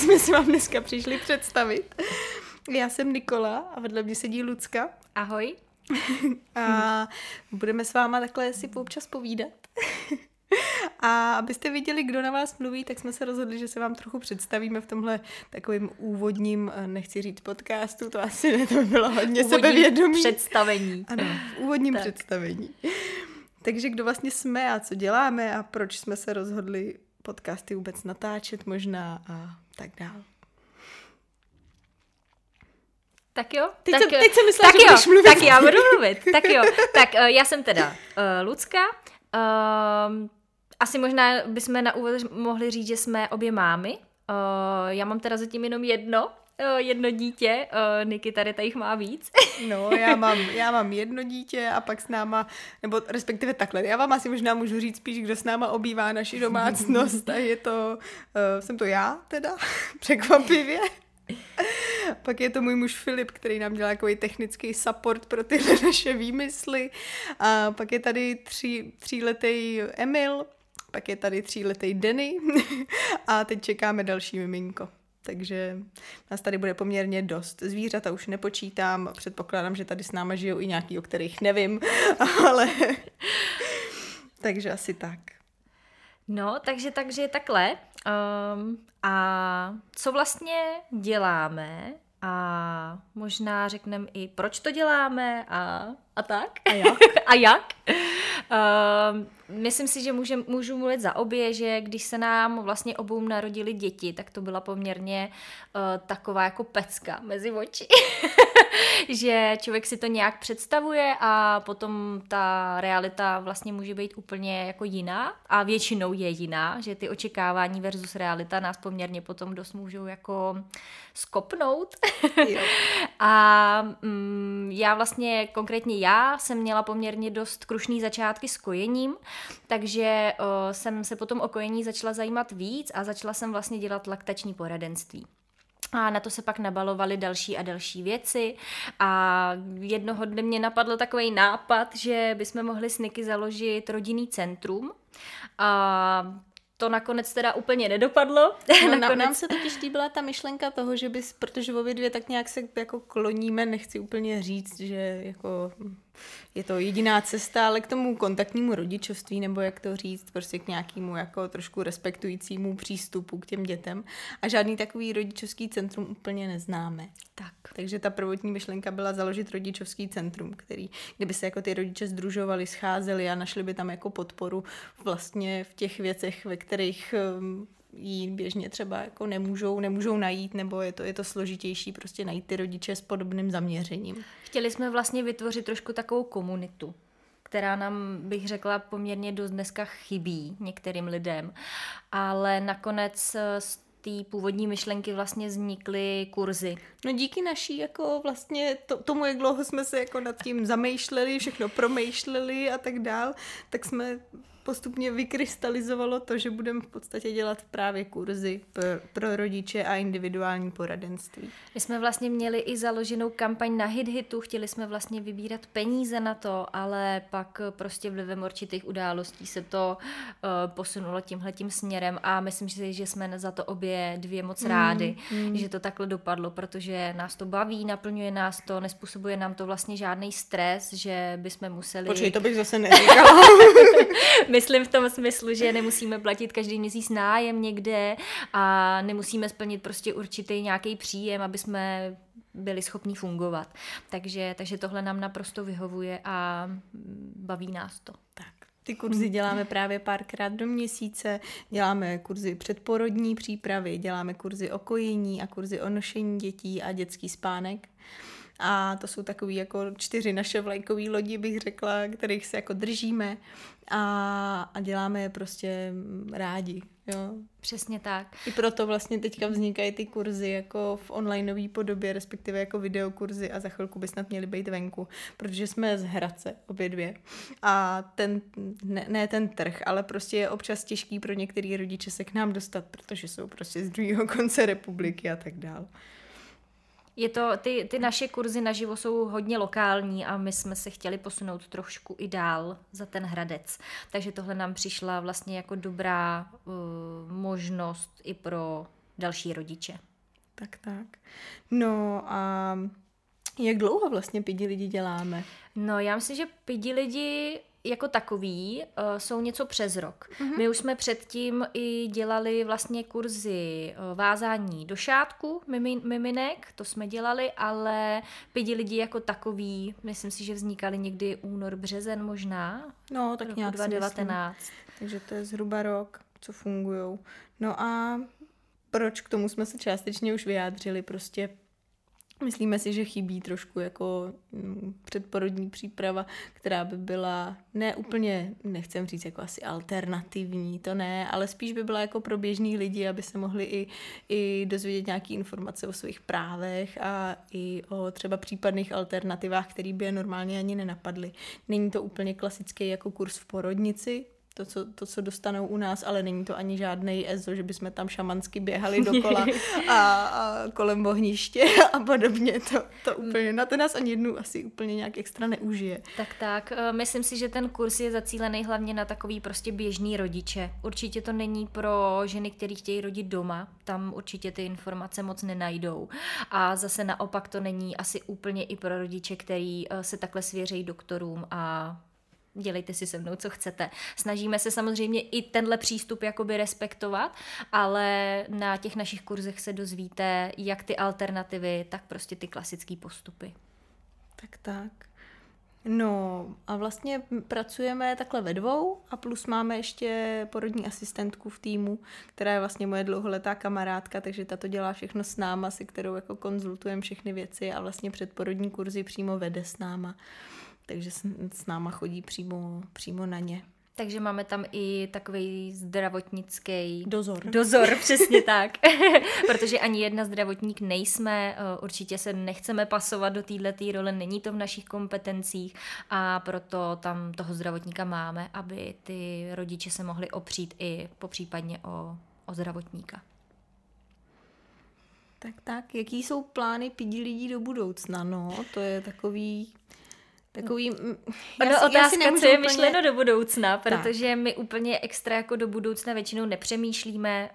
jsme si vám dneska přišli představit. Já jsem Nikola a vedle mě sedí Lucka. Ahoj. A budeme s váma takhle si občas povídat. A abyste viděli, kdo na vás mluví, tak jsme se rozhodli, že se vám trochu představíme v tomhle takovým úvodním, nechci říct podcastu, to asi ne, to by bylo hodně sebevědomí. Představení. Ano, v úvodním tak. Představení. Takže kdo vlastně jsme a co děláme a proč jsme se rozhodli podcasty vůbec natáčet možná a tak dál. Tak jo. Teď jsem myslela, že budeš mluvit. Tak já budu mluvit. Tak jo. Tak já jsem teda Lucka. Asi možná bychom na úvod mohli říct, že jsme obě mámy. Já mám teda zatím jenom jedno dítě. Niky tady jich má víc. No, já mám jedno dítě a pak s náma, nebo respektive takhle, já vám asi možná můžu říct spíš, kdo s náma obývá naši domácnost a je to, jsem to já teda, překvapivě. Pak je to můj muž Filip, který nám dělá takový technický support pro ty naše výmysly. A pak je tady tříletý Emil, pak je tady tříletý Danny a teď čekáme další miminko. Takže nás tady bude poměrně dost. Zvířata už nepočítám, předpokládám, že tady s náma žijou i nějaký, o kterých nevím, ale takže asi tak. No, takže takhle. A co vlastně děláme a možná řekneme i proč to děláme a tak. A jak? Myslím si, že můžu mluvit za obě, že když se nám vlastně obou narodili děti, tak to byla poměrně taková jako pecka mezi oči. Že člověk si to nějak představuje a potom ta realita vlastně může být úplně jako jiná a většinou je jiná, že ty očekávání versus realita nás poměrně potom dost můžou jako skopnout. A já vlastně, konkrétně já jsem měla poměrně dost krušný začátky s kojením, takže jsem se potom o kojení začala zajímat víc a začala jsem vlastně dělat laktační poradenství. A na to se pak nabalovaly další a další věci a jednoho dne mě napadl takový nápad, že bychom mohli s Niky založit rodinný centrum a to nakonec teda úplně nedopadlo. No, nám se totiž líbila ta myšlenka toho, že bys, protože obě dvě tak nějak se jako kloníme, nechci úplně říct, že jako je to jediná cesta, ale k tomu kontaktnímu rodičovství, nebo jak to říct, prostě k nějakému jako trošku respektujícímu přístupu k těm dětem. A žádný takový rodičovský centrum úplně neznáme. Tak. Takže ta prvotní myšlenka byla založit rodičovský centrum, kdyby se jako ty rodiče sdružovali, scházeli a našli by tam jako podporu vlastně v těch věcech, ve kterých jí běžně třeba jako nemůžou najít, nebo je to složitější prostě najít ty rodiče s podobným zaměřením. Chtěli jsme vlastně vytvořit trošku takovou komunitu, která nám, bych řekla, poměrně dost dneska chybí některým lidem, ale nakonec ty původní myšlenky vlastně vznikly kurzy. No díky naší jako vlastně tomu, jak dlouho jsme se jako nad tím zamýšleli, všechno promýšleli a tak dál, tak jsme postupně vykrystalizovalo to, že budeme v podstatě dělat právě kurzy pro rodiče a individuální poradenství. My jsme vlastně měli i založenou kampaň na HitHitu, chtěli jsme vlastně vybírat peníze na to, ale pak prostě vlivem určitých událostí se to posunulo tímhletím směrem a myslím si, že jsme za to obě dvě moc rády, že to takhle dopadlo, protože nás to baví, naplňuje nás to, nespůsobuje nám to vlastně žádný stres, že bychom museli... Počkej, to bych zase neříkala. Myslím v tom smyslu, že nemusíme platit každý měsíc nájem někde a nemusíme splnit prostě určitý nějaký příjem, aby jsme byli schopni fungovat. Takže tohle nám naprosto vyhovuje a baví nás to. Tak. Ty kurzy děláme právě párkrát do měsíce, děláme kurzy předporodní přípravy, děláme kurzy o kojení a kurzy o nošení dětí a dětský spánek. A to jsou takový jako 4 naše vlajkové lodi, bych řekla, kterých se jako držíme a děláme je prostě rádi. Jo. Přesně tak. I proto vlastně teďka vznikají ty kurzy jako v onlineové podobě, respektive jako videokurzy a za chvilku by snad měly být venku, protože jsme z Hradce obě dvě. A ten trh, ale prostě je občas těžký pro některé rodiče se k nám dostat, protože jsou prostě z druhého konce republiky a tak dál. Je to, ty naše kurzy naživo jsou hodně lokální a my jsme se chtěli posunout trošku i dál za ten Hradec. Takže tohle nám přišla vlastně jako dobrá možnost i pro další rodiče. Tak, tak. No a jak dlouho vlastně Pidilidi děláme? No já myslím, že Pidilidi jako takový jsou něco přes rok. Mm-hmm. My už jsme předtím i dělali vlastně kurzy vázání do šátku, miminek, to jsme dělali, ale Pidilidi jako takový, myslím si, že vznikaly někdy únor, březen možná. No, tak nějak 2019. Takže to je zhruba rok, co fungujou. No a proč, k tomu jsme se částečně už vyjádřili, prostě myslíme si, že chybí trošku jako předporodní příprava, která by byla ne úplně, nechcem říct jako asi alternativní, to ne, ale spíš by byla jako pro běžný lidi, aby se mohli i dozvědět nějaké informace o svých právech a i o třeba případných alternativách, které by je normálně ani nenapadly. Není to úplně klasický jako kurz v porodnici, to, co dostanou u nás, ale není to ani žádnej EZO, že bychom tam šamansky běhali dokola a kolem bohniště a podobně. To úplně, na to nás ani jednu asi úplně nějak extra neužije. Tak, myslím si, že ten kurz je zacílený hlavně na takový prostě běžný rodiče. Určitě to není pro ženy, které chtějí rodit doma, tam určitě ty informace moc nenajdou. A zase naopak to není asi úplně i pro rodiče, který se takhle svěřejí doktorům a dělejte si se mnou, co chcete. Snažíme se samozřejmě i tenhle přístup jakoby respektovat, ale na těch našich kurzech se dozvíte jak ty alternativy, tak prostě ty klasické postupy. Tak. No a vlastně pracujeme takhle ve dvou a plus máme ještě porodní asistentku v týmu, která je vlastně moje dlouholetá kamarádka, takže ta to dělá všechno s náma, se kterou jako konzultujeme všechny věci a vlastně předporodní kurzy přímo vede s náma. Takže s náma chodí přímo na ně. Takže máme tam i takový zdravotnický... Dozor, přesně tak. Protože ani jedna zdravotník nejsme, určitě se nechceme pasovat do této role, není to v našich kompetencích a proto tam toho zdravotníka máme, aby ty rodiče se mohli opřít i popřípadně o zdravotníka. Tak, jaký jsou plány Pidilidi do budoucna? No, to je takový... Otázka, co je myšleno do budoucna, protože my úplně extra jako do budoucna většinou nepřemýšlíme,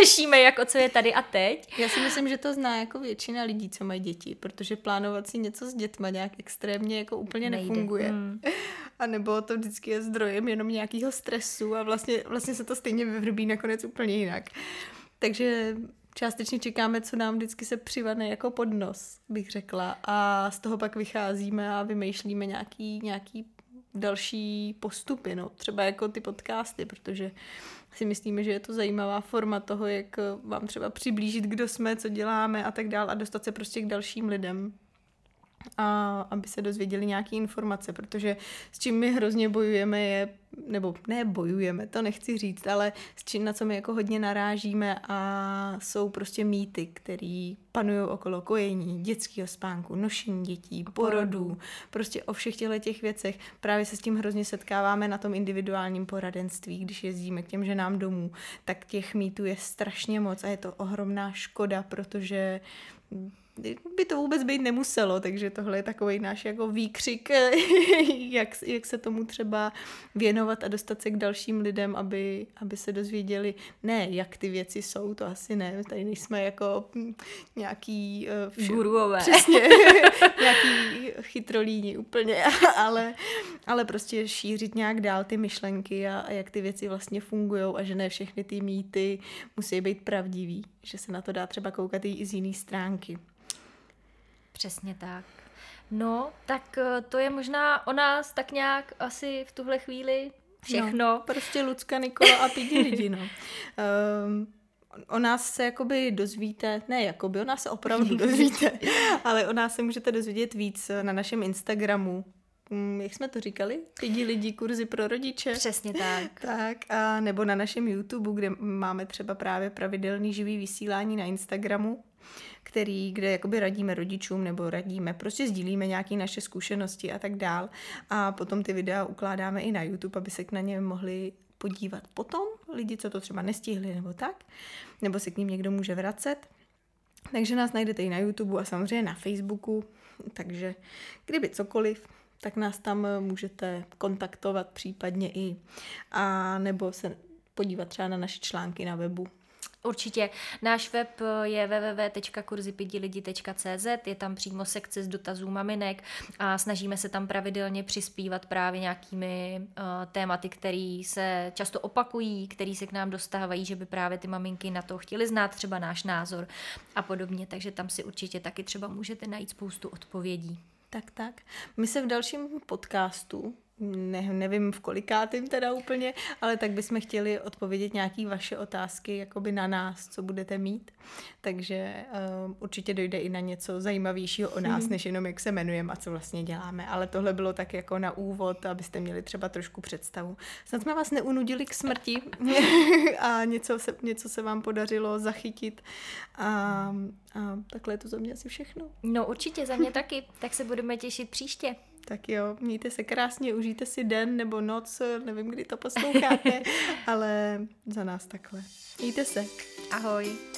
řešíme jako co je tady a teď. Já si myslím, že to zná jako většina lidí, co mají děti, protože plánovat si něco s dětma nějak extrémně jako úplně nefunguje. A nebo to vždycky je zdrojem jenom nějakého stresu a vlastně se to stejně vyvrbí nakonec úplně jinak. Takže... Částečně čekáme, co nám vždycky se přivane jako pod nos, bych řekla. A z toho pak vycházíme a vymýšlíme nějaký další postupy, no. Třeba jako ty podcasty, protože si myslíme, že je to zajímavá forma toho, jak vám třeba přiblížit, kdo jsme, co děláme a tak dál a dostat se prostě k dalším lidem. A aby se dozvěděli nějaké informace, protože s čím my hrozně bojujeme je, nebo ne bojujeme, to nechci říct, ale s čím, na co my jako hodně narážíme a jsou prostě mýty, který panují okolo kojení, dětského spánku, nošení dětí, porodů, prostě o všech těch věcech. Právě se s tím hrozně setkáváme na tom individuálním poradenství, když jezdíme k těm ženám domů, tak těch mýtů je strašně moc a je to ohromná škoda, protože by to vůbec být nemuselo, takže tohle je takovej náš jako výkřik, jak se tomu třeba věnovat a dostat se k dalším lidem, aby se dozvěděli, ne, jak ty věci jsou, to asi ne, tady nejsme jako nějaký... Guruové. Přesně, nějaký chytrolíni úplně, ale prostě šířit nějak dál ty myšlenky a jak ty věci vlastně fungujou a že ne všechny ty mýty musí být pravdivý, že se na to dá třeba koukat i z jiný stránky. Přesně tak. No, tak to je možná o nás tak nějak asi v tuhle chvíli všechno. No, prostě Lucka, Nikola a Pidilidi, no. O nás se jakoby dozvíte, ne jakoby, o nás se opravdu dozvíte, ale o nás se můžete dozvědět víc na našem Instagramu. Jak jsme to říkali? Pidilidi kurzy pro rodiče. Přesně tak. Tak a nebo na našem YouTube, kde máme třeba právě pravidelný živý vysílání na Instagramu, kde jakoby radíme rodičům nebo prostě sdílíme nějaké naše zkušenosti a tak dál a potom ty videa ukládáme i na YouTube, aby se na ně mohli podívat potom lidi, co to třeba nestihli nebo tak, nebo se k ním někdo může vracet. Takže nás najdete i na YouTube a samozřejmě na Facebooku, takže kdyby cokoliv, tak nás tam můžete kontaktovat případně i a nebo se podívat třeba na naše články na webu. Určitě. Náš web je www.kurzipidilidi.cz, je tam přímo sekce z dotazů maminek a snažíme se tam pravidelně přispívat právě nějakými tématy, které se často opakují, které se k nám dostávají, že by právě ty maminky na to chtěly znát, třeba náš názor a podobně, takže tam si určitě taky třeba můžete najít spoustu odpovědí. Tak. My se v dalším podcastu, nevím v kolikátým teda úplně, ale tak bychom chtěli odpovědět nějaké vaše otázky jakoby na nás, co budete mít. Takže určitě dojde i na něco zajímavějšího o nás, než jenom jak se jmenujeme a co vlastně děláme. Ale tohle bylo tak jako na úvod, abyste měli třeba trošku představu. Snad jsme vás neunudili k smrti a něco se vám podařilo zachytit a takhle je to za mě asi všechno. No určitě, za mě taky. Tak se budeme těšit příště. Tak jo, mějte se krásně, užijte si den nebo noc, nevím, kdy to posloucháte, ale za nás takhle. Mějte se. Ahoj.